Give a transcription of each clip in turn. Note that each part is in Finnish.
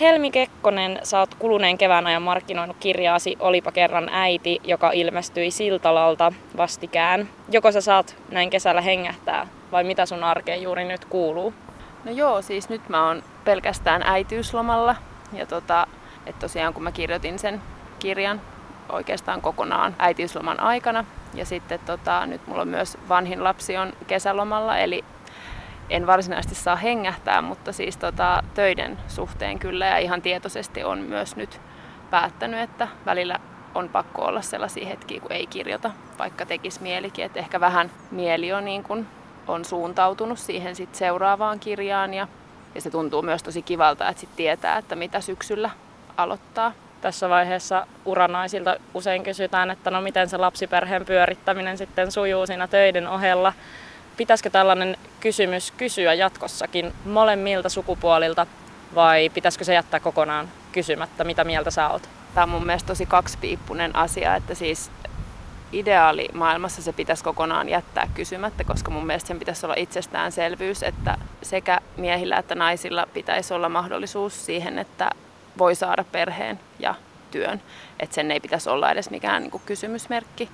Helmi Kekkonen, sä oot kuluneen kevään ajan markkinoinut kirjaasi Olipa kerran äiti, joka ilmestyi Siltalalta vastikään. Joko sä saat näin kesällä hengähtää vai mitä sun arkeen juuri nyt kuuluu? No joo, siis nyt mä oon pelkästään äitiyslomalla ja et tosiaan kun mä kirjoitin sen kirjan oikeastaan kokonaan äitiysloman aikana ja sitten nyt mulla on myös vanhin lapsi on kesälomalla eli en varsinaisesti saa hengähtää, mutta siis töiden suhteen kyllä ja ihan tietoisesti on myös nyt päättänyt, että välillä on pakko olla sellaisia hetkiä, kun ei kirjoita, vaikka tekisi mielikin, että ehkä vähän mieli on, niin kun on suuntautunut siihen sit seuraavaan kirjaan ja se tuntuu myös tosi kivalta, että sit tietää, että mitä syksyllä aloittaa. Tässä vaiheessa uranaisilta usein kysytään, että no miten se lapsiperheen pyörittäminen sitten sujuu siinä töiden ohella. Pitäisikö tällainen kysymys kysyä jatkossakin molemmilta sukupuolilta vai pitäisikö se jättää kokonaan kysymättä? Mitä mieltä sä oot? Tämä on mun mielestä tosi kaksipiippunen asia, että siis ideaalimaailmassa se pitäisi kokonaan jättää kysymättä, koska mun mielestä sen pitäisi olla itsestäänselvyys, että sekä miehillä että naisilla pitäisi olla mahdollisuus siihen, että voi saada perheen ja työn. Että sen ei pitäisi olla edes mikään niin kuin kysymysmerkki.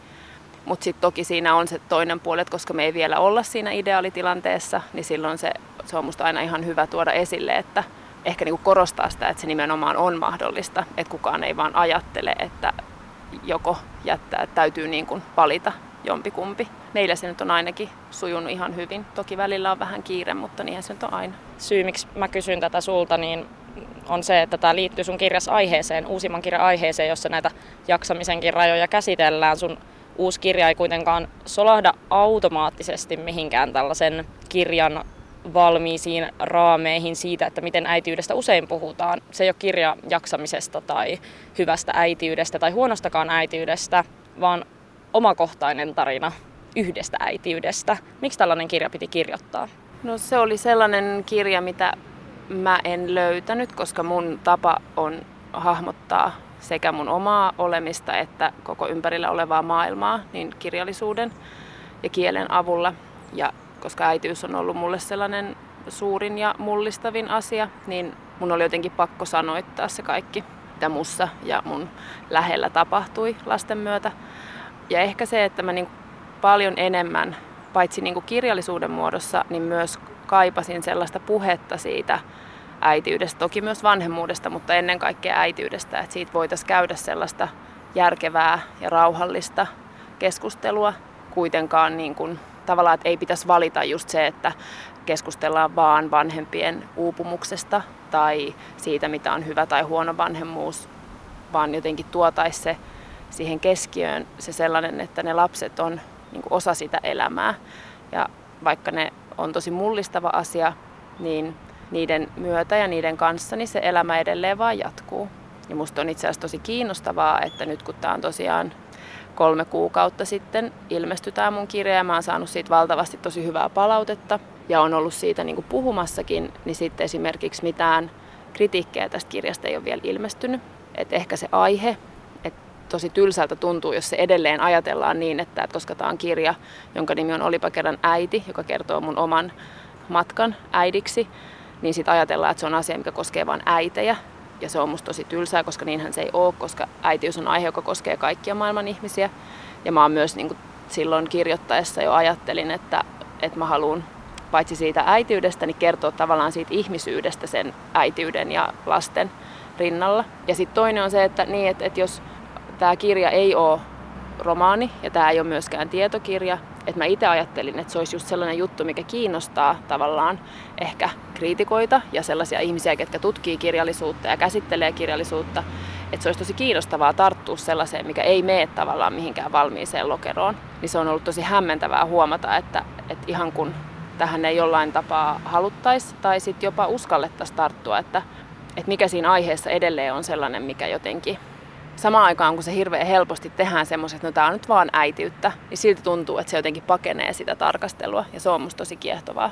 Mutta sitten toki siinä on se toinen puoli, että koska me ei vielä olla siinä ideaalitilanteessa, niin silloin se on musta aina ihan hyvä tuoda esille, että ehkä niinku korostaa sitä, että se nimenomaan on mahdollista, että kukaan ei vaan ajattele, että joko jättää, että täytyy niinku valita jompikumpi. Meillä se nyt on ainakin sujunut ihan hyvin. Toki välillä on vähän kiire, mutta niinhän se nyt on aina. Syy, miksi mä kysyn tätä sulta, niin on se, että tämä liittyy sun kirjas aiheeseen, uusimman kirjan aiheeseen, jossa näitä jaksamisenkin rajoja käsitellään. Sun uusi kirja ei kuitenkaan solahda automaattisesti mihinkään tällaisen kirjan valmiisiin raameihin siitä, että miten äitiydestä usein puhutaan. Se ei ole kirja jaksamisesta tai hyvästä äitiydestä tai huonostakaan äitiydestä, vaan omakohtainen tarina yhdestä äitiydestä. Miksi tällainen kirja piti kirjoittaa? No se oli sellainen kirja, mitä mä en löytänyt, koska mun tapa on hahmottaa sekä mun omaa olemista että koko ympärillä olevaa maailmaa, niin kirjallisuuden ja kielen avulla. Ja koska äitiys on ollut mulle sellainen suurin ja mullistavin asia, niin mun oli jotenkin pakko sanoittaa se kaikki, mitä mussa ja mun lähellä tapahtui lasten myötä. Ja ehkä se, että mä niin paljon enemmän, paitsi niin kirjallisuuden muodossa, niin myös kaipasin sellaista puhetta siitä äitiydestä, toki myös vanhemmuudesta, mutta ennen kaikkea äitiydestä, että siitä voitaisiin käydä sellaista järkevää ja rauhallista keskustelua. Kuitenkaan niin kuin, tavallaan, että ei pitäisi valita just se, että keskustellaan vaan vanhempien uupumuksesta tai siitä, mitä on hyvä tai huono vanhemmuus, vaan jotenkin tuotaisi se siihen keskiöön se sellainen, että ne lapset on niin kuin osa sitä elämää. Ja vaikka ne on tosi mullistava asia, niin niiden myötä ja niiden kanssa niin se elämä edelleen vaan jatkuu. Ja musta on itse asiassa tosi kiinnostavaa, että nyt kun tää on tosiaan 3 kuukautta sitten ilmestyi tää mun kirja ja mä oon saanut siitä valtavasti tosi hyvää palautetta ja on ollut siitä niinku puhumassakin, niin sitten esimerkiksi mitään kritiikkiä tästä kirjasta ei ole vielä ilmestynyt. Et ehkä se aihe, että tosi tylsältä tuntuu, jos se edelleen ajatellaan niin, että koska tää on kirja, jonka nimi on Olipa kerran äiti, joka kertoo mun oman matkan äidiksi, niin sitten ajatellaan, että se on asia, mikä koskee vain äitejä. Ja se on musta tosi tylsää, koska niinhän se ei ole, koska äitiys on aihe, joka koskee kaikkia maailman ihmisiä. Ja mä oon myös niin kun silloin kirjoittaessa jo ajattelin, että mä haluan paitsi siitä äitiydestä, niin kertoa tavallaan siitä ihmisyydestä sen äitiyden ja lasten rinnalla. Ja sitten toinen on se, että, niin, että jos tämä kirja ei ole romaani ja tämä ei ole myöskään tietokirja, että mä itse ajattelin, että se olisi just sellainen juttu, mikä kiinnostaa tavallaan ehkä kriitikoita ja sellaisia ihmisiä, ketkä tutkii kirjallisuutta ja käsittelee kirjallisuutta. Että se olisi tosi kiinnostavaa tarttua sellaiseen, mikä ei mene tavallaan mihinkään valmiiseen lokeroon. Niin se on ollut tosi hämmentävää huomata, että ihan kun tähän ei jollain tapaa haluttaisi tai sitten jopa uskallettaisi tarttua, että mikä siinä aiheessa edelleen on sellainen, mikä jotenkin samaan aikaan, kun se hirveän helposti tehdään semmoiset, että no tää on nyt vaan äitiyttä, niin silti tuntuu, että se jotenkin pakenee sitä tarkastelua ja se on musta tosi kiehtovaa.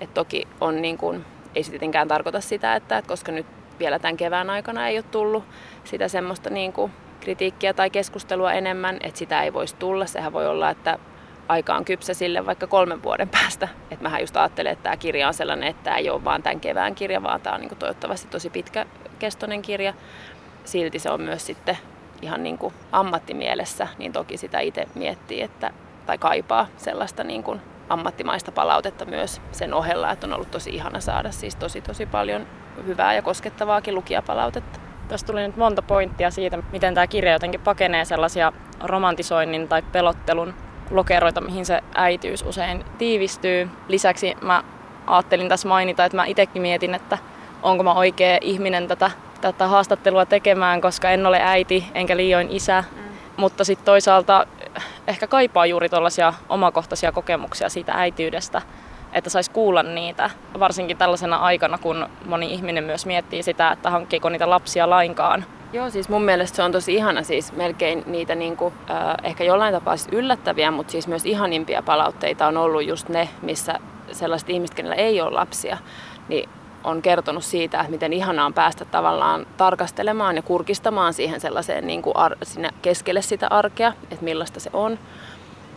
Et toki on niin kun, ei se tietenkään tarkoita sitä, että koska nyt vielä tämän kevään aikana ei ole tullut sitä semmoista niin kun, kritiikkiä tai keskustelua enemmän, että sitä ei voisi tulla. Sehän voi olla, että aika on kypsä sille vaikka 3 vuoden päästä. Et mähän just ajattelen, että tämä kirja on sellainen, että tämä ei ole vaan tämän kevään kirja, vaan tämä on niinku toivottavasti tosi pitkäkestoinen kirja. Silti se on myös sitten ihan niinku ammattimielessä, niin toki sitä itse miettii tai kaipaa sellaista niinku ammattimaista palautetta myös sen ohella, että on ollut tosi ihana saada siis tosi paljon hyvää ja koskettavaakin lukijapalautetta. Tuossa tuli nyt monta pointtia siitä, miten tämä kirja jotenkin pakenee sellaisia romantisoinnin tai pelottelun lokeroita, mihin se äitiys usein tiivistyy. Lisäksi mä ajattelin tässä mainita, että mä itsekin mietin, että onko mä oikea ihminen tätä haastattelua tekemään, koska en ole äiti enkä liioin isä. Mutta sitten toisaalta ehkä kaipaa juuri tuollaisia omakohtaisia kokemuksia siitä äitiydestä, että saisi kuulla niitä. Varsinkin tällaisena aikana, kun moni ihminen myös miettii sitä, että hankkiiko niitä lapsia lainkaan. Joo, siis mun mielestä se on tosi ihana, siis melkein niitä niinku, ehkä jollain tapaa siis yllättäviä, mutta siis myös ihanimpia palautteita on ollut just ne, missä sellaiset ihmiset, kenellä ei ole lapsia, niin on kertonut siitä, että miten ihanaa on päästä tavallaan tarkastelemaan ja kurkistamaan siihen sellaiseen niinku sinne keskelle sitä arkea, että millaista se on.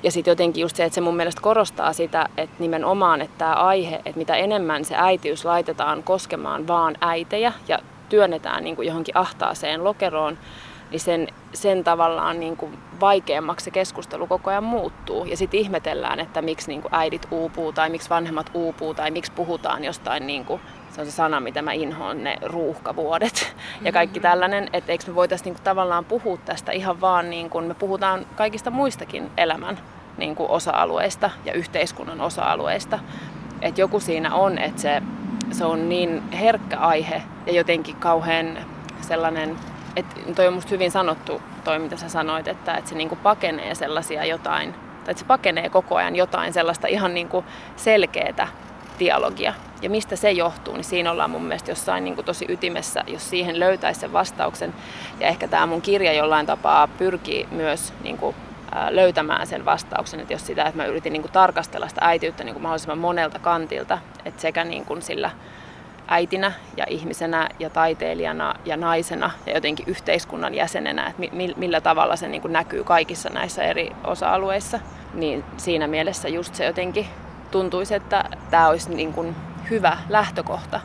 Ja sitten jotenkin just se, että se mun mielestä korostaa sitä, että nimenomaan, että tämä aihe, että mitä enemmän se äitiys laitetaan koskemaan vaan äitejä ja työnnetään niin kuin johonkin ahtaaseen lokeroon, niin sen tavallaan niin kuin vaikeammaksi se keskustelu koko ajan muuttuu. Ja sitten ihmetellään, että miksi niin kuin äidit uupuu tai miksi vanhemmat uupuu tai miksi puhutaan jostain, niin kuin, se on se sana, mitä mä inhoon, ne ruuhkavuodet ja kaikki tällainen. Että eikö me voitaisiin niin kuin tavallaan puhua tästä ihan vaan niin kuin me puhutaan kaikista muistakin elämän niin kuin osa-alueista ja yhteiskunnan osa-alueista. Että joku siinä on, että se on niin herkkä aihe ja jotenkin kauhean sellainen, että toi on musta hyvin sanottu toi, mitä sä sanoit, että se niinku pakenee sellaisia jotain, tai että se pakenee koko ajan jotain sellaista ihan niinku selkeätä dialogia. Ja mistä se johtuu, niin siinä ollaan mun mielestä jossain niinku tosi ytimessä, jos siihen löytäisi sen vastauksen. Ja ehkä tää mun kirja jollain tapaa pyrkii myös niinku löytämään sen vastauksen, että jos sitä, että mä yritin niin kuin tarkastella sitä äitiyttä niin kuin mahdollisimman monelta kantilta, että sekä niin kuin sillä äitinä ja ihmisenä ja taiteilijana ja naisena ja jotenkin yhteiskunnan jäsenenä, että millä tavalla se niin kuin näkyy kaikissa näissä eri osa-alueissa, niin siinä mielessä just se jotenkin tuntuisi, että tämä olisi niin kuin hyvä lähtökohta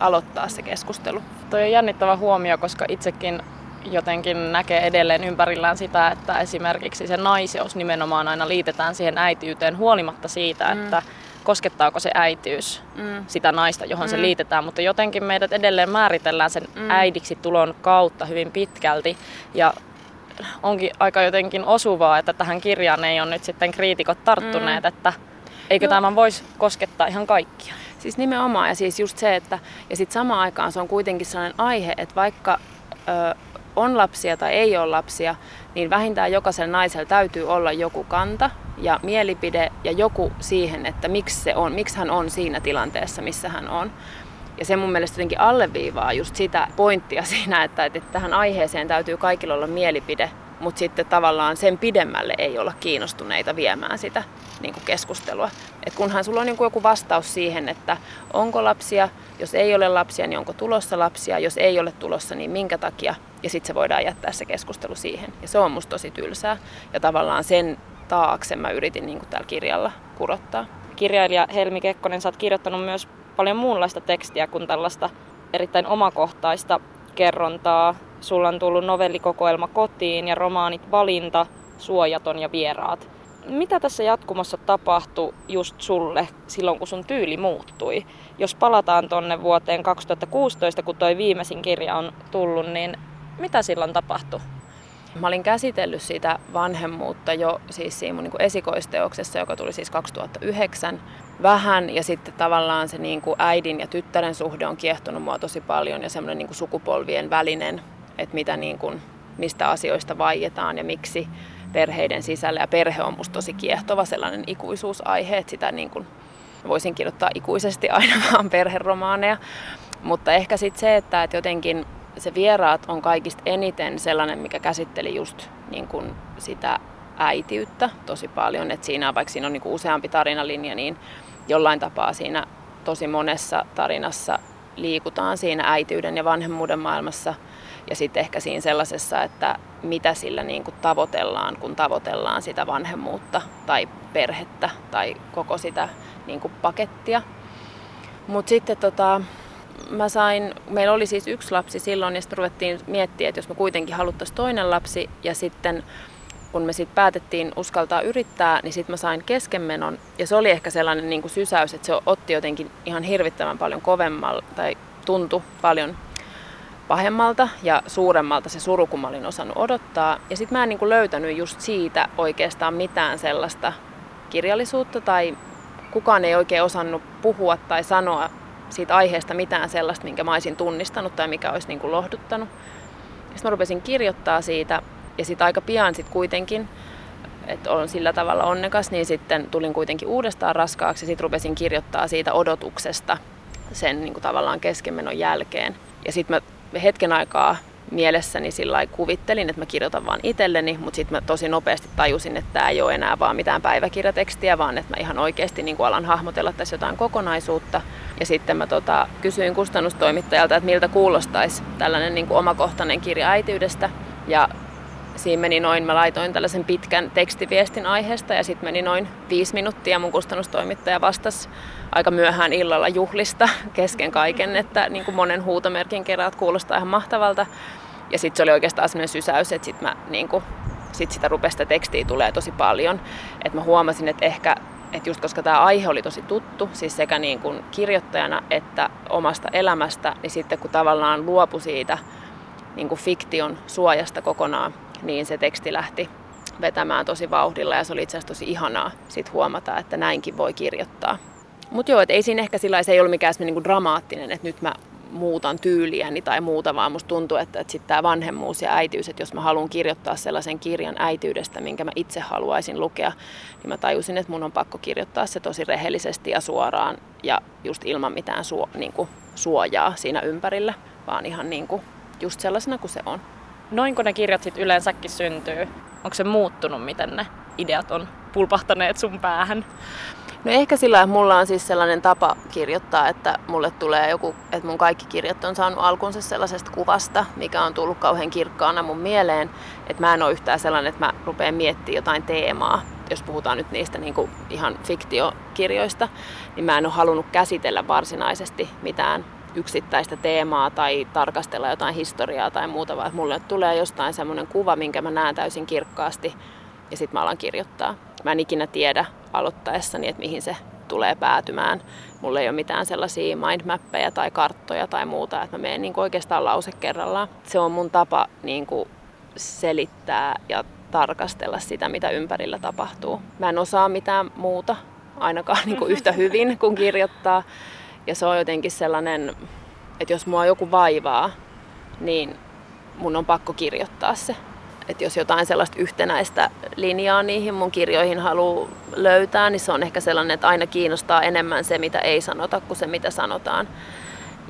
aloittaa se keskustelu. Toi on jännittävä huomio, koska itsekin jotenkin näkee edelleen ympärillään sitä, että esimerkiksi se naiseus nimenomaan aina liitetään siihen äitiyteen huolimatta siitä, että koskettaako se äitiys sitä naista, johon se liitetään. Mutta jotenkin meidät edelleen määritellään sen äidiksi tulon kautta hyvin pitkälti. Ja onkin aika jotenkin osuvaa, että tähän kirjaan ei ole nyt sitten kriitikot tarttuneet, että eikö tämä voisi koskettaa ihan kaikkia. Siis nimenomaan ja siis just se, että ja sitten samaan aikaan se on kuitenkin sellainen aihe, että vaikka on lapsia tai ei ole lapsia, niin vähintään jokaisella naisella täytyy olla joku kanta ja mielipide ja joku siihen, että miksi hän on siinä tilanteessa, missä hän on. Ja se mun mielestä jotenkin alleviivaa just sitä pointtia siinä, että tähän aiheeseen täytyy kaikilla olla mielipide, mutta sitten tavallaan sen pidemmälle ei olla kiinnostuneita viemään sitä niin kuin keskustelua. Et kunhan sulla on niin kuin joku vastaus siihen, että onko lapsia, jos ei ole lapsia, niin onko tulossa lapsia, jos ei ole tulossa, niin minkä takia, ja sitten se voidaan jättää se keskustelu siihen. Ja se on musta tosi tylsää, ja tavallaan sen taakse mä yritin niin kuin täällä kirjalla kurottaa. Kirjailija Helmi Kekkonen, sä oot kirjoittanut myös paljon muunlaista tekstiä kuin tällaista erittäin omakohtaista kerrontaa. Sulla on tullut novellikokoelma Kotiin ja romaanit Valinta, Suojaton ja Vieraat. Mitä tässä jatkumossa tapahtui just sulle silloin, kun sun tyyli muuttui? Jos palataan tonne vuoteen 2016, kun toi viimeisin kirja on tullut, niin mitä silloin tapahtui? Mä olin käsitellyt sitä vanhemmuutta jo siis siinä mun niin kuin esikoisteoksessa, joka tuli siis 2009 vähän. Ja sitten tavallaan se niin kuin äidin ja tyttären suhde on kiehtonut mua tosi paljon ja semmoinen niin kuin sukupolvien välinen, että mitä niin kuin, mistä asioista vaietaan ja miksi perheiden sisällä. Ja perhe on musta tosi kiehtova sellainen ikuisuusaihe, että sitä niin kuin voisin kirjoittaa ikuisesti aina vaan perheromaaneja. Mutta ehkä sitten se, että jotenkin se Vieraat on kaikista eniten sellainen, mikä käsitteli just niin kuin sitä äitiyttä tosi paljon. Et siinä, vaikka siinä on niin kuin useampi tarinalinja, niin jollain tapaa siinä tosi monessa tarinassa liikutaan siinä äitiyden ja vanhemmuuden maailmassa ja sitten ehkä siinä sellaisessa, että mitä sillä niin kuin tavoitellaan, kun tavoitellaan sitä vanhemmuutta tai perhettä tai koko sitä niin kuin pakettia. Mutta sitten meillä oli siis yksi lapsi silloin ja sitten ruvettiin miettimään, että jos me kuitenkin haluttaisiin toinen lapsi ja sitten kun me sitten päätettiin uskaltaa yrittää, niin sitten mä sain keskenmenon ja se oli ehkä sellainen niin kuin sysäys, että se otti jotenkin ihan hirvittävän paljon kovemmalta tai tuntui paljon pahemmalta ja suuremmalta se suru, kun mä olin osannut odottaa. Ja sitten mä en niin kuin löytänyt just siitä oikeastaan mitään sellaista kirjallisuutta tai kukaan ei oikein osannut puhua tai sanoa siitä aiheesta mitään sellaista, minkä mä olisin tunnistanut tai mikä olisi niin kuin lohduttanut. Sitten mä rupesin kirjoittaa siitä. Ja sitten aika pian sitten kuitenkin, että olen sillä tavalla onnekas, niin sitten tulin kuitenkin uudestaan raskaaksi ja sitten rupesin kirjoittaa siitä odotuksesta sen niin kuin tavallaan keskenmenon jälkeen. Ja sitten mä hetken aikaa mielessäni sillä kuvittelin, että mä kirjoitan vaan itselleni, mutta sitten mä tosi nopeasti tajusin, että tämä ei ole enää vaan mitään päiväkirjatekstiä, vaan että mä ihan oikeasti niin kuin alan hahmotella tässä jotain kokonaisuutta. Ja sitten mä kysyin kustannustoimittajalta, että miltä kuulostaisi tällainen niin kuin omakohtainen kirja äitiydestä. Ja siinä meni noin, mä laitoin tällaisen pitkän tekstiviestin aiheesta ja sitten meni noin 5 minuuttia. Mun kustannustoimittaja vastasi aika myöhään illalla juhlista kesken kaiken, että niin kuin monen huutomerkin kerran kuulostaa ihan mahtavalta. Ja sitten se oli oikeastaan sellainen sysäys, että sitten niin sitä rupesta tekstiä tulee tosi paljon. Et mä huomasin, että ehkä, että just koska tämä aihe oli tosi tuttu, siis sekä niin kuin kirjoittajana että omasta elämästä, niin sitten kun tavallaan luopui siitä niin kuin fiktion suojasta kokonaan, niin se teksti lähti vetämään tosi vauhdilla ja se oli itse asiassa tosi ihanaa sit huomata, että näinkin voi kirjoittaa. Mutta joo, et ei siinä ehkä sillä se ei ollut mikään niinku dramaattinen, että nyt mä muutan tyyliäni tai muuta, vaan musta tuntuu, että sitten tämä vanhemmuus ja äitiys, että jos mä haluan kirjoittaa sellaisen kirjan äitiydestä, minkä mä itse haluaisin lukea, niin mä tajusin, että mun on pakko kirjoittaa se tosi rehellisesti ja suoraan ja just ilman mitään suojaa siinä ympärillä, vaan ihan niinku just sellaisena kuin se on. Noinko ne kirjat sitten yleensäkin syntyy? Onko se muuttunut, miten ne ideat on pulpahtaneet sun päähän? No ehkä sillä, että mulla on siis sellainen tapa kirjoittaa, että mulle tulee joku, että mun kaikki kirjat on saanut alkunsa sellaisesta kuvasta, mikä on tullut kauhean kirkkaana mun mieleen. Että mä en ole yhtään sellainen, että mä rupean miettimään jotain teemaa. Jos puhutaan nyt niistä niin kuin ihan fiktiokirjoista, niin mä en ole halunnut käsitellä varsinaisesti mitään yksittäistä teemaa tai tarkastella jotain historiaa tai muuta, vaan mulle tulee jostain semmoinen kuva, minkä mä näen täysin kirkkaasti ja sitten mä alan kirjoittaa. Mä en ikinä tiedä aloittaessani, että mihin se tulee päätymään. Mulla ei ole mitään sellaisia mindmappeja tai karttoja tai muuta, että mä menen niin kuin oikeastaan lause kerrallaan. Se on mun tapa niin kuin selittää ja tarkastella sitä, mitä ympärillä tapahtuu. Mä en osaa mitään muuta, ainakaan niin kuin yhtä hyvin kuin kirjoittaa. Ja se on jotenkin sellainen, että jos mua joku vaivaa, niin mun on pakko kirjoittaa se. Että jos jotain sellaista yhtenäistä linjaa niihin mun kirjoihin haluaa löytää, niin se on ehkä sellainen, että aina kiinnostaa enemmän se, mitä ei sanota, kuin se, mitä sanotaan.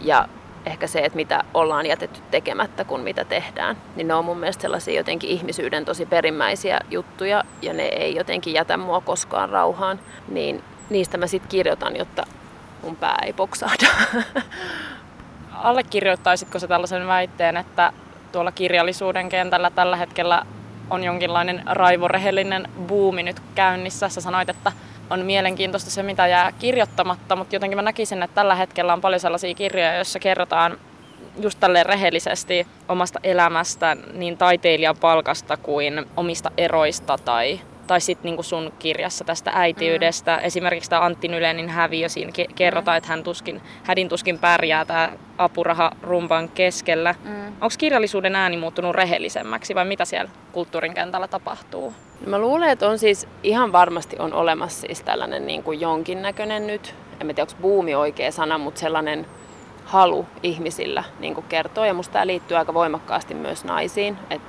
Ja ehkä se, että mitä ollaan jätetty tekemättä, kuin mitä tehdään. Niin ne on mun mielestä sellaisia jotenkin ihmisyyden tosi perimmäisiä juttuja, ja ne ei jotenkin jätä mua koskaan rauhaan. Niin niistä mä sit kirjoitan, jotta mun pää ei poksahda. Allekirjoittaisitko sä tällaisen väitteen, että tuolla kirjallisuuden kentällä tällä hetkellä on jonkinlainen raivorehellinen buumi nyt käynnissä? Sä sanoit, että on mielenkiintoista se, mitä jää kirjoittamatta, mutta jotenkin mä näkisin, että tällä hetkellä on paljon sellaisia kirjoja, joissa kerrotaan just tälleen rehellisesti omasta elämästä, niin taiteilijan palkasta kuin omista eroista tai sitten niinku sun kirjassa tästä äitiydestä. Esimerkiksi tämä Antti Nylénin Häviö, siinä kerrotaan, että hädin tuskin pärjää tämä apuraha rumpan keskellä. Onko kirjallisuuden ääni muuttunut rehellisemmäksi vai mitä siellä kulttuurin kentällä tapahtuu? No mä luulen, että on siis ihan varmasti on olemassa siis tällainen niin kuin jonkinnäköinen nyt, en tiedä onko buumi oikea sana, mutta sellainen halu ihmisillä niin kuin kertoo. Ja musta tämä liittyy aika voimakkaasti myös naisiin. Et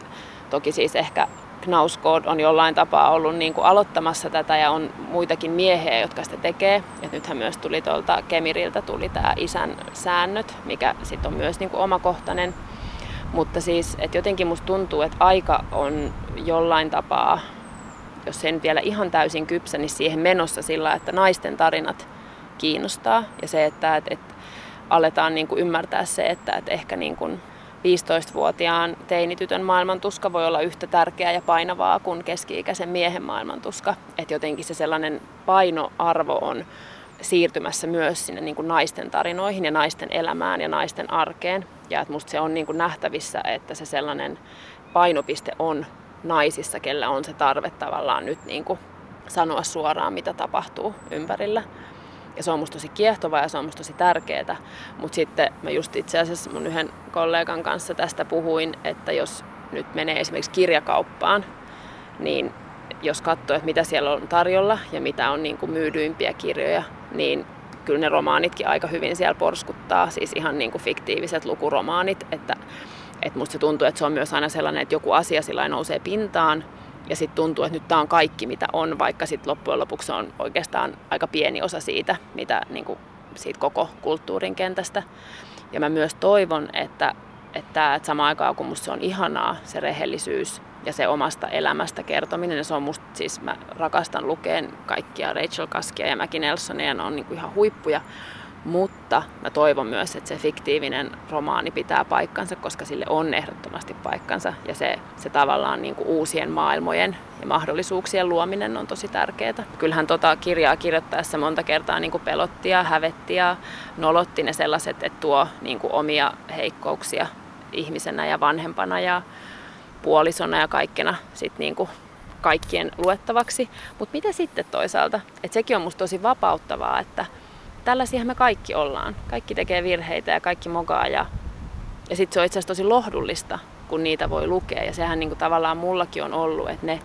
toki siis ehkä Knauskod on jollain tapaa ollut niin kuin aloittamassa tätä ja on muitakin miehiä, jotka sitä tekee. Et nythän myös tuli tuolta Kemiriltä tuli tämä Isän säännöt, mikä sitten on myös niin kuin omakohtainen. Mutta siis, että jotenkin musta tuntuu, että aika on jollain tapaa, jos en vielä ihan täysin kypsä, niin siihen menossa sillä, että naisten tarinat kiinnostaa. Ja se, että aletaan niin kuin ymmärtää se, että ehkä niin kuin 15-vuotiaan teinitytön maailmantuska voi olla yhtä tärkeää ja painavaa kuin keski-ikäisen miehen maailmantuska. Että jotenkin se sellainen painoarvo on siirtymässä myös sinne niin kuin naisten tarinoihin ja naisten elämään ja naisten arkeen. Ja että musta se on niin kuin nähtävissä, että se sellainen painopiste on naisissa, kellä on se tarve tavallaan nyt niin kuin sanoa suoraan, mitä tapahtuu ympärillä. Ja se on musta tosi kiehtovaa ja se on musta tosi tärkeetä. Mutta sitten mä just itse asiassa mun yhden kollegan kanssa tästä puhuin, että jos nyt menee esimerkiksi kirjakauppaan, niin jos katsoo, että mitä siellä on tarjolla ja mitä on niin kuin myydyimpiä kirjoja, niin kyllä ne romaanitkin aika hyvin siellä porskuttaa. Siis ihan niin kuin fiktiiviset lukuromaanit. Että musta se tuntuu, että se on myös aina sellainen, että joku asia sillä nousee pintaan. Ja sitten tuntuu, että nyt tämä on kaikki, mitä on, vaikka sitten loppujen lopuksi se on oikeastaan aika pieni osa siitä, mitä niin kuin siitä koko kulttuurin kentästä. Ja mä myös toivon, että samaan aikaan kun musta se on ihanaa, se rehellisyys ja se omasta elämästä kertominen. Ja se on musta, siis mä rakastan lukeen kaikkia Rachel Kaskia ja Maggie Nelsonia, ja ne on niin kuin ihan huippuja. Mutta mä toivon myös, että se fiktiivinen romaani pitää paikkansa, koska sille on ehdottomasti paikkansa. Ja se tavallaan niin kuin uusien maailmojen ja mahdollisuuksien luominen on tosi tärkeää. Kyllähän kirjaa kirjoittaessa monta kertaa niin kuin pelotti ja hävetti ja nolotti ne sellaiset, että tuo niin kuin omia heikkouksia ihmisenä ja vanhempana ja puolisona ja kaikkena sit niin kuin kaikkien luettavaksi. Mutta mitä sitten toisaalta? Et sekin on musta tosi vapauttavaa, että tällaisiahan me kaikki ollaan. Kaikki tekee virheitä ja kaikki mokaa. Ja sitten se on itse asiassa tosi lohdullista, kun niitä voi lukea. Ja sehän niinku tavallaan mullakin on ollut, että ne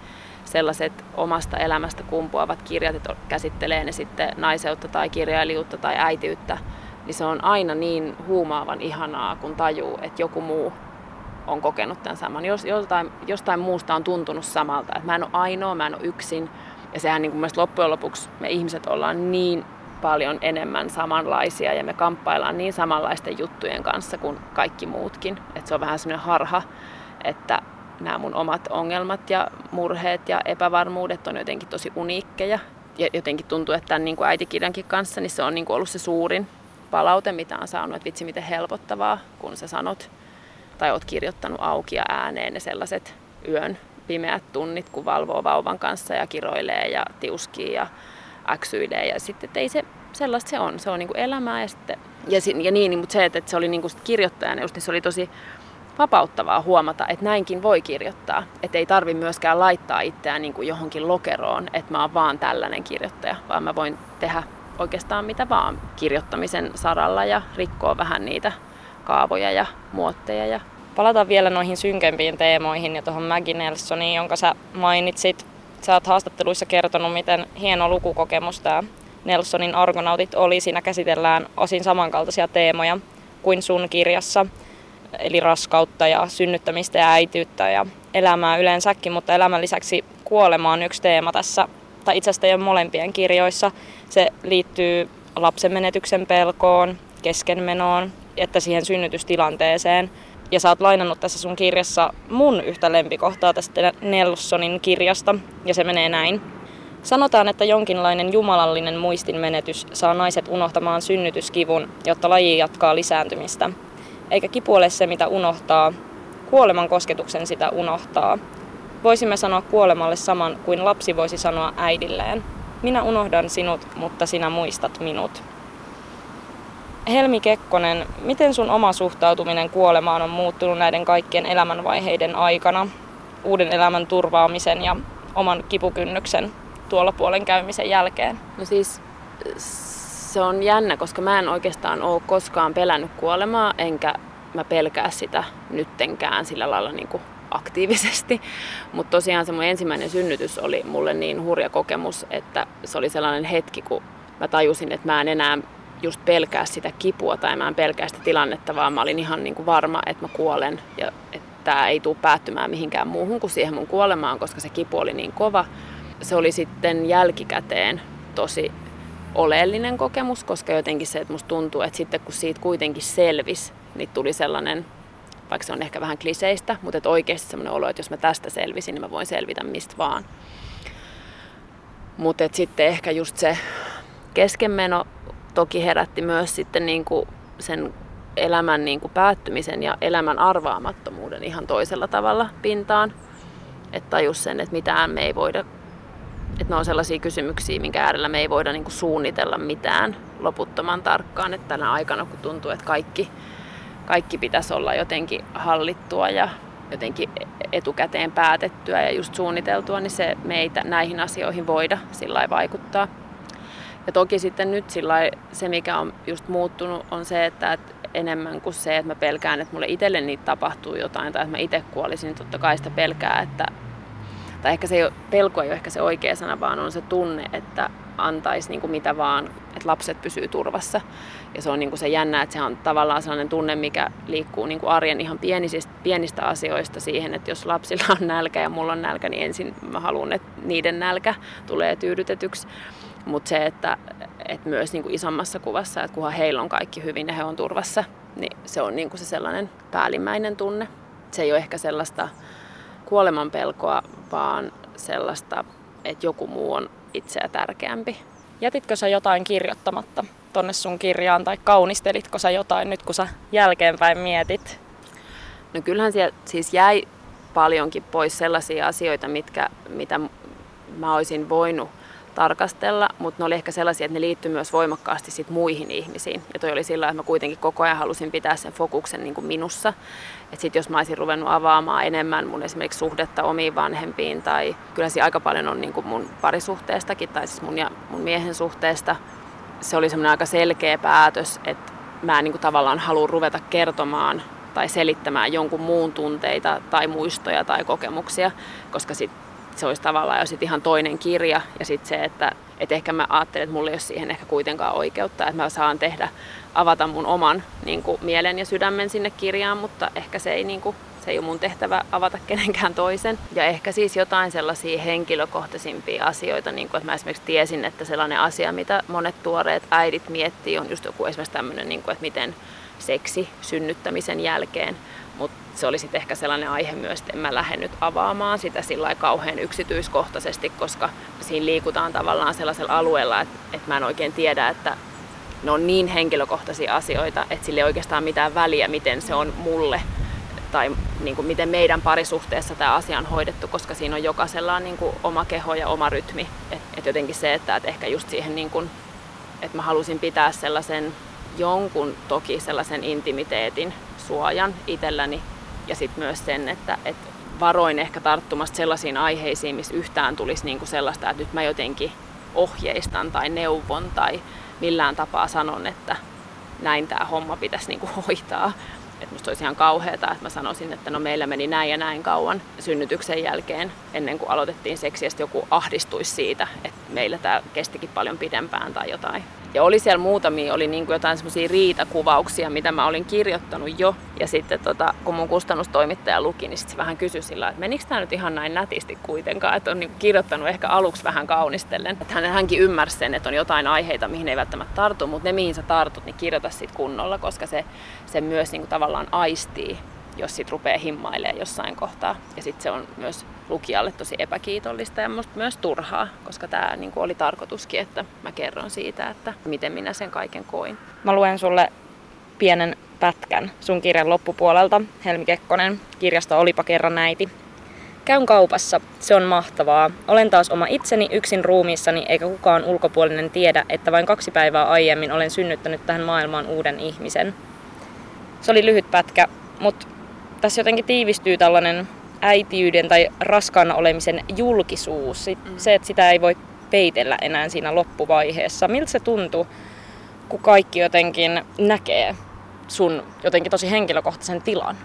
sellaiset omasta elämästä kumpuavat kirjat, että käsittelee ne sitten naiseutta tai kirjailijuutta tai äitiyttä, niin se on aina niin huumaavan ihanaa, kun tajuu, että joku muu on kokenut tämän saman. Jostain muusta on tuntunut samalta. Et mä en ole ainoa, mä en ole yksin. Ja sehän niinku mielestäni loppujen lopuksi me ihmiset ollaan niin paljon enemmän samanlaisia ja me kamppaillaan niin samanlaisten juttujen kanssa kuin kaikki muutkin. Et se on vähän semmoinen harha, että nämä mun omat ongelmat ja murheet ja epävarmuudet on jotenkin tosi uniikkeja. Ja jotenkin tuntuu, että tämän niin kuin äitikirjankin kanssa niin se on niin kuin ollut se suurin palaute, mitä on saanut. Et vitsi, miten helpottavaa, kun sä sanot tai oot kirjoittanut auki ja ääneen ne sellaiset yön pimeät tunnit, kun valvoo vauvan kanssa ja kiroilee ja tiuskii ja äksyilee, ja sitten ei se sellaista se on. Se on niinku elämää ja sitten ja niin, mutta se, että se oli niinku kirjoittajana just, niin se oli tosi vapauttavaa huomata, että näinkin voi kirjoittaa. Että ei tarvi myöskään laittaa itseään niinku johonkin lokeroon, että mä oon vaan tällainen kirjoittaja, vaan mä voin tehdä oikeastaan mitä vaan kirjoittamisen saralla ja rikkoa vähän niitä kaavoja ja muotteja. Ja palataan vielä noihin synkempiin teemoihin ja tuohon Maggie Nelsoniin, jonka sä mainitsit. Sä oot haastatteluissa kertonut, miten hieno lukukokemus tämä Nelsonin Argonautit oli. Siinä käsitellään osin samankaltaisia teemoja kuin sun kirjassa, eli raskautta ja synnyttämistä ja äitiyttä ja elämää yleensäkin, mutta elämän lisäksi kuolema on yksi teema tässä, tai itse asiassa teidän molempien kirjoissa. Se liittyy lapsen menetyksen pelkoon, keskenmenoon, että siihen synnytystilanteeseen. Ja sä oot lainannut tässä sun kirjassa mun yhtä lempikohtaa tästä Nelsonin kirjasta, ja se menee näin. Sanotaan, että jonkinlainen jumalallinen muistinmenetys saa naiset unohtamaan synnytyskivun, jotta laji jatkaa lisääntymistä. Eikä kipu ole se, mitä unohtaa. Kuoleman kosketuksen sitä unohtaa. Voisimme sanoa kuolemalle saman kuin lapsi voisi sanoa äidilleen. Minä unohdan sinut, mutta sinä muistat minut. Helmi Kekkonen, miten sun oma suhtautuminen kuolemaan on muuttunut näiden kaikkien elämänvaiheiden aikana, uuden elämän turvaamisen ja oman kipukynnyksen tuolla puolen käymisen jälkeen? No siis se on jännä, koska mä en oikeastaan ole koskaan pelännyt kuolemaa, enkä mä pelkää sitä nyttenkään sillä lailla niin kuin aktiivisesti. Mutta tosiaan se mun ensimmäinen synnytys oli mulle niin hurja kokemus, että se oli sellainen hetki, kun mä tajusin, että mä en enää just pelkää sitä kipua tai mä en pelkää sitä tilannetta, vaan mä olin ihan niin kuin varma, että mä kuolen ja että tää ei tule päättymään mihinkään muuhun kuin siihen mun kuolemaan, koska se kipu oli niin kova. Se oli sitten jälkikäteen tosi oleellinen kokemus, koska jotenkin se, että musta tuntuu, että sitten kun siitä kuitenkin selvisi, niin tuli sellainen, vaikka se on ehkä vähän kliseistä, mutta että oikeasti sellainen olo, että jos mä tästä selvisin, niin mä voin selvitä mistä vaan. Mutta sitten ehkä just se keskenmeno toki herätti myös sitten niin kuin sen elämän niin kuin päättymisen ja elämän arvaamattomuuden ihan toisella tavalla pintaan. Että tajus sen, että mitään me ei voida, että ne on sellaisia kysymyksiä, minkä äärellä me ei voida niin kuin suunnitella mitään loputtoman tarkkaan. Että tänä aikana, kun tuntuu, että kaikki pitäisi olla jotenkin hallittua ja jotenkin etukäteen päätettyä ja just suunniteltua, niin se meitä näihin asioihin voida sillai vaikuttaa. Ja toki sitten nyt sillai, se, mikä on just muuttunut, on se, että enemmän kuin se, että mä pelkään, että mulle itselle niitä tapahtuu jotain tai että mä itse kuolisin, niin totta kai sitä pelkää, että, tai ehkä se ei ole, pelko ei ole ehkä se oikea sana, vaan on se tunne, että antaisi niin kuin mitä vaan, että lapset pysyy turvassa. Ja se on niin kuin se jännä, että se on tavallaan sellainen tunne, mikä liikkuu niin kuin arjen ihan pienistä asioista siihen, että jos lapsilla on nälkä ja mulla on nälkä, niin ensin mä haluan, että niiden nälkä tulee tyydytetyksi. Mutta se, että myös niin kuin isommassa kuvassa, että kunhan heillä on kaikki hyvin ja he on turvassa, niin se on niin kuin se sellainen päällimmäinen tunne. Se ei ole ehkä sellaista kuolemanpelkoa, vaan sellaista, että joku muu on itseä tärkeämpi. Jätitkö sä jotain kirjoittamatta tonne sun kirjaan tai kaunistelitko sä jotain nyt, kun sä jälkeenpäin mietit? No kyllähän siellä siis jäi paljonkin pois sellaisia asioita, mitä mä olisin voinut tarkastella, mutta ne oli ehkä sellaisia, että ne liittyi myös voimakkaasti sit muihin ihmisiin. Ja toi oli sillä tavalla, että mä kuitenkin koko ajan halusin pitää sen fokuksen niin kuin minussa. Että sit jos mä olisin ruvennut avaamaan enemmän mun esimerkiksi suhdetta omiin vanhempiin, tai kyllä siinä aika paljon on niin kuin mun parisuhteestakin, tai siis mun ja mun miehen suhteesta. Se oli semmoinen aika selkeä päätös, että mä en niin kuin tavallaan halua ruveta kertomaan tai selittämään jonkun muun tunteita tai muistoja tai kokemuksia, koska sit se olisi tavallaan jo sit ihan toinen kirja ja sitten se, että et ehkä mä ajattelin, että mulla ei ole siihen ehkä kuitenkaan oikeutta, että mä saan avata mun oman niin kuin, mielen ja sydämen sinne kirjaan, mutta ehkä se ei, niin kuin, se ei ole mun tehtävä avata kenenkään toisen. Ja ehkä siis jotain sellaisia henkilökohtaisimpia asioita, niin kuin, että mä esimerkiksi tiesin, että sellainen asia, mitä monet tuoreet äidit miettii, on just joku esimerkiksi tämmöinen, niin kuin, että miten seksi synnyttämisen jälkeen. Mutta se oli sitten ehkä sellainen aihe myös, että en mä lähde nyt avaamaan sitä sillä kauhean yksityiskohtaisesti, koska siinä liikutaan tavallaan sellaisella alueella, että mä en oikein tiedä, että ne on niin henkilökohtaisia asioita, että sillä ei oikeastaan mitään väliä, miten se on mulle tai niin kuin miten meidän parisuhteessa tämä asia on hoidettu, koska siinä on jokaisella niin kuin oma keho ja oma rytmi. Et jotenkin se, että ehkä just siihen, niin kuin, että mä halusin pitää sellaisen jonkun toki sellaisen intimiteetin suojan itselläni ja sitten myös sen, että varoin ehkä tarttumasta sellaisiin aiheisiin, missä yhtään tulisi niinku sellaista, että nyt mä jotenkin ohjeistan tai neuvon tai millään tapaa sanon, että näin tämä homma pitäisi niinku hoitaa. Et musta olisi ihan kauheata, että mä sanoisin, että no meillä meni näin ja näin kauan synnytyksen jälkeen ennen kuin aloitettiin seksi ja joku ahdistuisi siitä, että meillä tämä kestikin paljon pidempään tai jotain. Ja oli siellä muutamia, oli niin kuin jotain semmoisia riitakuvauksia, mitä mä olin kirjoittanut jo. Ja sitten kun mun kustannustoimittaja luki, niin sitten se vähän kysyi sillä, että menikö tämä nyt ihan näin nätisti kuitenkaan, että on niin kuin kirjoittanut ehkä aluksi vähän kaunistellen. Että hänkin ymmärsi sen, että on jotain aiheita, mihin ei välttämättä tartu, mutta ne mihin sä tartut, niin kirjoita sit kunnolla, koska se myös niin kuin tavallaan aistii, jos sit rupeaa himmailemaan jossain kohtaa. Ja sitten se on myös lukijalle tosi epäkiitollista ja musta myös turhaa, koska tämä niinku oli tarkoituskin, että mä kerron siitä, että miten minä sen kaiken koin. Mä luen sulle pienen pätkän sun kirjan loppupuolelta, Helmi Kekkonen, kirjasta Olipa kerran äiti. Käyn kaupassa, se on mahtavaa. Olen taas oma itseni yksin ruumiissani, eikä kukaan ulkopuolinen tiedä, että vain 2 päivää aiemmin olen synnyttänyt tähän maailmaan uuden ihmisen. Se oli lyhyt pätkä, mutta tässä jotenkin tiivistyy tällainen äitiyden tai raskaana olemisen julkisuus. Se, että sitä ei voi peitellä enää siinä loppuvaiheessa. Miltä se tuntuu, kun kaikki jotenkin näkee sun jotenkin tosi henkilökohtaisen tilan?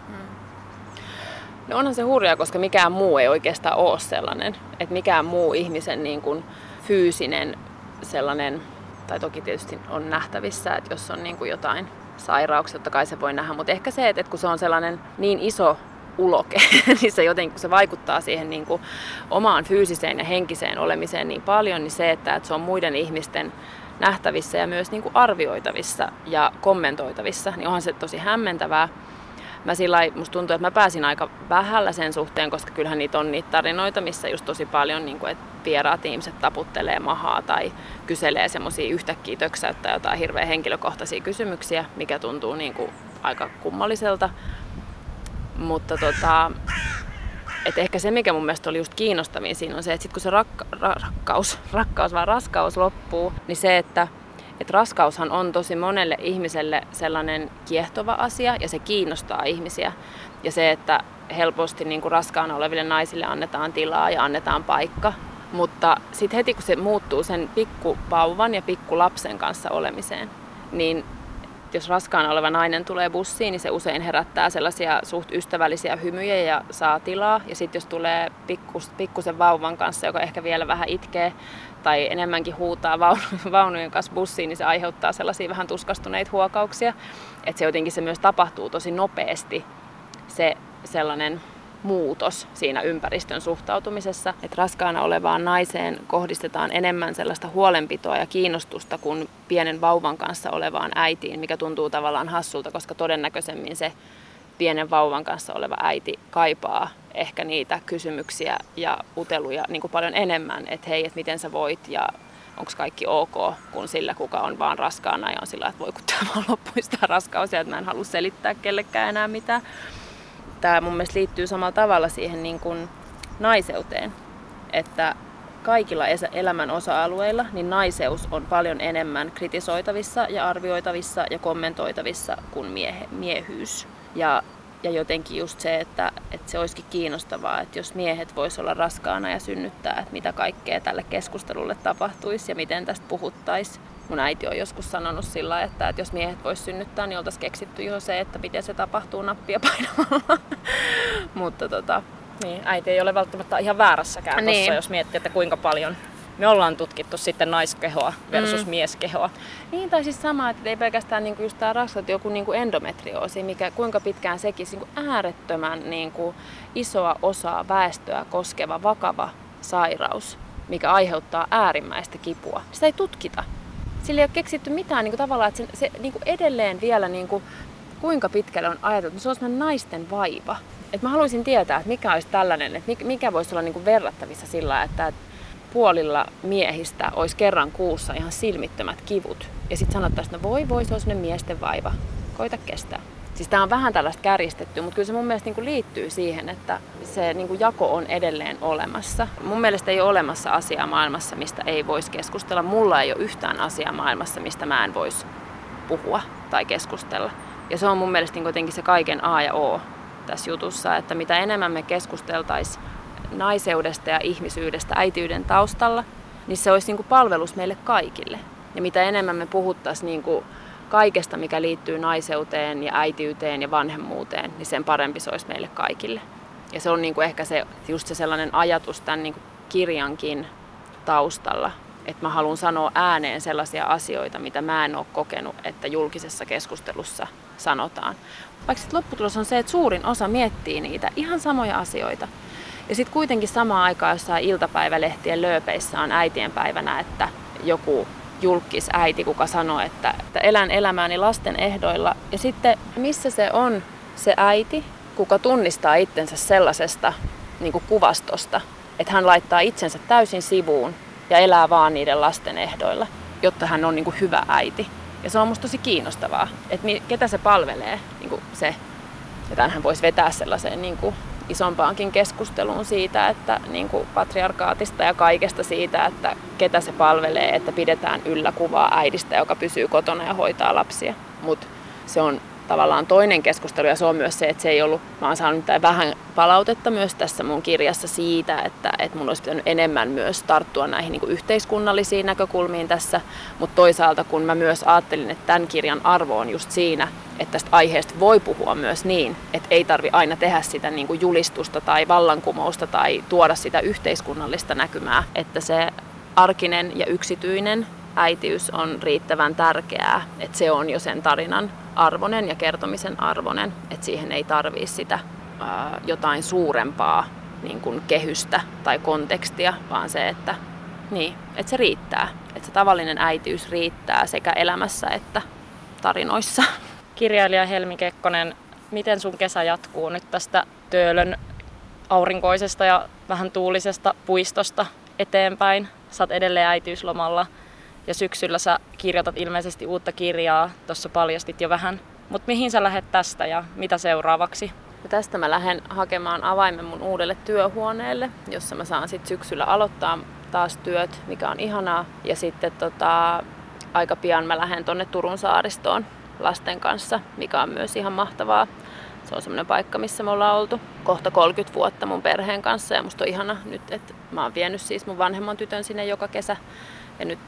No onhan se hurjaa, koska mikään muu ei oikeastaan ole sellainen. Että mikään muu ihmisen niin kuin fyysinen sellainen, tai toki tietysti on nähtävissä, että jos on niin kuin jotain sairauksia, totta kai se voi nähdä. Mutta ehkä se, että kun se on sellainen niin iso uloke, niin se jotenkin, kun se vaikuttaa siihen niin kuin omaan fyysiseen ja henkiseen olemiseen niin paljon, niin se, että se on muiden ihmisten nähtävissä ja myös niin kuin arvioitavissa ja kommentoitavissa, niin onhan se tosi hämmentävää. Musta tuntuu, että mä pääsin aika vähällä sen suhteen, koska kyllähän niitä on niitä tarinoita, missä just tosi paljon, niin kuin, että vieraat ihmiset taputtelee mahaa tai kyselee semmoisia yhtäkkiä töksäyttää jotain hirveän henkilökohtaisia kysymyksiä, mikä tuntuu niin kuin aika kummalliselta. Mutta et ehkä se, mikä mun mielestä oli just kiinnostavin siinä on se, että sit kun se raskaus loppuu, niin se, että raskaushan on tosi monelle ihmiselle sellainen kiehtova asia ja se kiinnostaa ihmisiä. Ja se, että helposti niin kuin raskaana oleville naisille annetaan tilaa ja annetaan paikka. Mutta sitten heti kun se muuttuu sen pikkuvauvan ja pikkulapsen kanssa olemiseen, niin jos raskaana oleva nainen tulee bussiin, niin se usein herättää sellaisia suht ystävällisiä hymyjä ja saa tilaa. Ja sitten jos tulee pikkusen vauvan kanssa, joka ehkä vielä vähän itkee tai enemmänkin huutaa vaunujen kanssa bussiin, niin se aiheuttaa sellaisia vähän tuskastuneita huokauksia. Että se jotenkin se myös tapahtuu tosi nopeasti, se sellainen muutos siinä ympäristön suhtautumisessa. Että raskaana olevaan naiseen kohdistetaan enemmän sellaista huolenpitoa ja kiinnostusta kuin pienen vauvan kanssa olevaan äitiin, mikä tuntuu tavallaan hassulta, koska todennäköisemmin se pienen vauvan kanssa oleva äiti kaipaa ehkä niitä kysymyksiä ja uteluja niin kuin paljon enemmän, että hei, että miten sä voit ja onko kaikki ok, kun sillä kuka on vaan raskaana ja on sillä, että voi kun tämä vaan loppuisi tämä raskaus ja että mä en halua selittää kellekään enää mitään. Tämä mun mielestä liittyy samalla tavalla siihen niin kuin naiseuteen, että kaikilla elämän osa-alueilla niin naiseus on paljon enemmän kritisoitavissa ja arvioitavissa ja kommentoitavissa kuin miehyys. Ja jotenkin just se, että se olisikin kiinnostavaa, että jos miehet vois olla raskaana ja synnyttää, että mitä kaikkea tälle keskustelulle tapahtuisi ja miten tästä puhuttaisiin. Mun äiti on joskus sanonut sillä, että jos miehet vois synnyttää, niin oltaisiin keksitty jo se, että miten se tapahtuu nappia painamalla. Mutta niin, äiti ei ole välttämättä ihan väärässäkään niin. Tossa, jos miettii, että kuinka paljon me ollaan tutkittu sitten naiskehoa versus mieskehoa. Niin, tai siis sama, että ei pelkästään niinku just tää raskaus, joku niinku endometrioosi, mikä kuinka pitkään sekin niinku äärettömän niinku isoa osaa väestöä koskeva vakava sairaus, mikä aiheuttaa äärimmäistä kipua. Sitä ei tutkita. Sillä ei ole keksitty mitään niin tavallaan, että se niin edelleen vielä niin kuin, kuinka pitkälle on ajateltu. Se on sellainen naisten vaiva. Et mä haluaisin tietää, että mikä olisi tällainen, että mikä voisi olla niin kuin verrattavissa sillä, että puolilla miehistä olisi kerran kuussa ihan silmittömät kivut. Ja sitten sanottaisiin, että voi, se on sellainen miesten vaiva. Koita kestää. Siis tää on vähän tällaista kärjistetty, mutta kyllä se mun mielestä niin liittyy siihen, että se niin jako on edelleen olemassa. Mun mielestä ei ole olemassa asiaa maailmassa, mistä ei voisi keskustella. Mulla ei ole yhtään asiaa maailmassa, mistä mä en voisi puhua tai keskustella. Ja se on mun mielestä niin jotenkin se kaiken A ja O tässä jutussa, että mitä enemmän me keskusteltaisiin naiseudesta ja ihmisyydestä äitiyden taustalla, niin se olisi niin palvelus meille kaikille. Ja mitä enemmän me puhuttaisiin niin kaikesta, mikä liittyy naiseuteen ja äitiyteen ja vanhemmuuteen, niin sen parempi se olisi meille kaikille. Ja se on niin kuin ehkä se, just se sellainen ajatus tämän niin kuin kirjankin taustalla, että mä haluan sanoa ääneen sellaisia asioita, mitä mä en ole kokenut, että julkisessa keskustelussa sanotaan. Vaikka sitten lopputulos on se, että suurin osa miettii niitä ihan samoja asioita. Ja sitten kuitenkin samaan aikaan jossain iltapäivälehtien lööpeissä on äitienpäivänä, että joku julkisäiti, kuka sanoo, että elän elämääni lasten ehdoilla. Ja sitten missä se on se äiti, kuka tunnistaa itsensä sellaisesta niin kuin kuvastosta, että hän laittaa itsensä täysin sivuun ja elää vaan niiden lasten ehdoilla, jotta hän on niin kuin hyvä äiti. Ja se on musta tosi kiinnostavaa, että ketä se palvelee, niin kuin se. Ja tämänhän voisi vetää sellaiseen niin kuin isompaankin keskusteluun siitä, että niin kuin patriarkaatista ja kaikesta siitä, että ketä se palvelee, että pidetään yllä kuvaa äidistä, joka pysyy kotona ja hoitaa lapsia. Mutta se on tavallaan toinen keskustelu ja se on myös se, että se ei ollut, mä oon saanut vähän palautetta myös tässä mun kirjassa siitä, että mun olisi pitänyt enemmän myös tarttua näihin niin kuin yhteiskunnallisiin näkökulmiin tässä, mutta toisaalta kun mä myös ajattelin, että tämän kirjan arvo on just siinä, että tästä aiheesta voi puhua myös niin, että ei tarvi aina tehdä sitä niin kuin julistusta tai vallankumousta tai tuoda sitä yhteiskunnallista näkymää, että se arkinen ja yksityinen äitiys on riittävän tärkeää, että se on jo sen tarinan arvonen ja kertomisen arvonen, että siihen ei tarvii sitä jotain suurempaa niin kuin kehystä tai kontekstia, vaan se, että, niin, että se riittää, että se tavallinen äitiys riittää sekä elämässä että tarinoissa. Kirjailija Helmi Kekkonen, miten sun kesä jatkuu nyt tästä Töölön aurinkoisesta ja vähän tuulisesta puistosta eteenpäin. Sä oot edelleen äitiyslomalla ja syksyllä sä kirjoitat ilmeisesti uutta kirjaa. Tuossa paljastit jo vähän. Mutta mihin sä lähdet tästä ja mitä seuraavaksi? No tästä mä lähden hakemaan avaimen mun uudelle työhuoneelle, jossa mä saan sit syksyllä aloittaa taas työt, mikä on ihanaa. Ja sitten aika pian mä lähden tonne Turun saaristoon lasten kanssa, mikä on myös ihan mahtavaa. Se on semmoinen paikka, missä me ollaan oltu kohta 30 vuotta mun perheen kanssa ja musta on ihana nyt, että mä oon vienyt siis mun vanhemman tytön sinne joka kesä. Ja nyt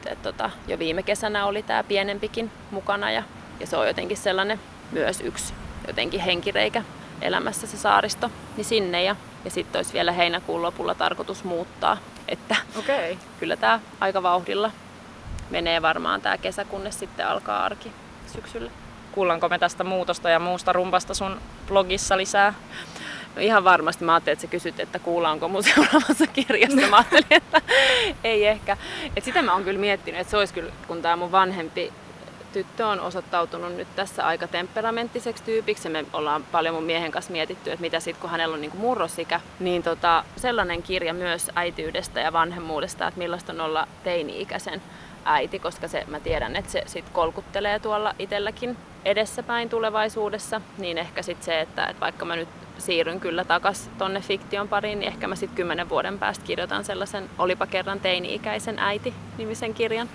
jo viime kesänä oli tää pienempikin mukana ja se on jotenkin sellainen myös yksi jotenkin henkireikä elämässä se saaristo, niin sinne ja sitten olisi vielä heinäkuun lopulla tarkoitus muuttaa, että okay. Kyllä tää aika vauhdilla menee varmaan tää kesä, kunnes sitten alkaa arki syksyllä. Kuullaanko me tästä muutosta ja muusta rumpasta sun blogissa lisää? No ihan varmasti. Mä ajattelin, että sä kysyt, että kuullaanko mun seuraavassa kirjasta. Mä ajattelin, että ei ehkä. Et sitä mä oon kyllä miettinyt, että se olisi kyllä, kun tää mun vanhempi tyttö on osoittautunut nyt tässä aika temperamenttiseksi tyypiksi. Me ollaan paljon mun miehen kanssa mietitty, että mitä sit kun hänellä on niinku murrosikä, niin sellainen kirja myös äitiydestä ja vanhemmuudesta, että millaista on olla teini-ikäisen äiti, koska mä tiedän, että se sit kolkuttelee tuolla itselläkin edessäpäin tulevaisuudessa, niin ehkä sit se, että vaikka mä nyt siirryn kyllä takas tonne fiktion pariin, niin ehkä mä sit 10 vuoden päästä kirjoitan sellaisen Olipa kerran teini-ikäisen äiti -nimisen kirjan.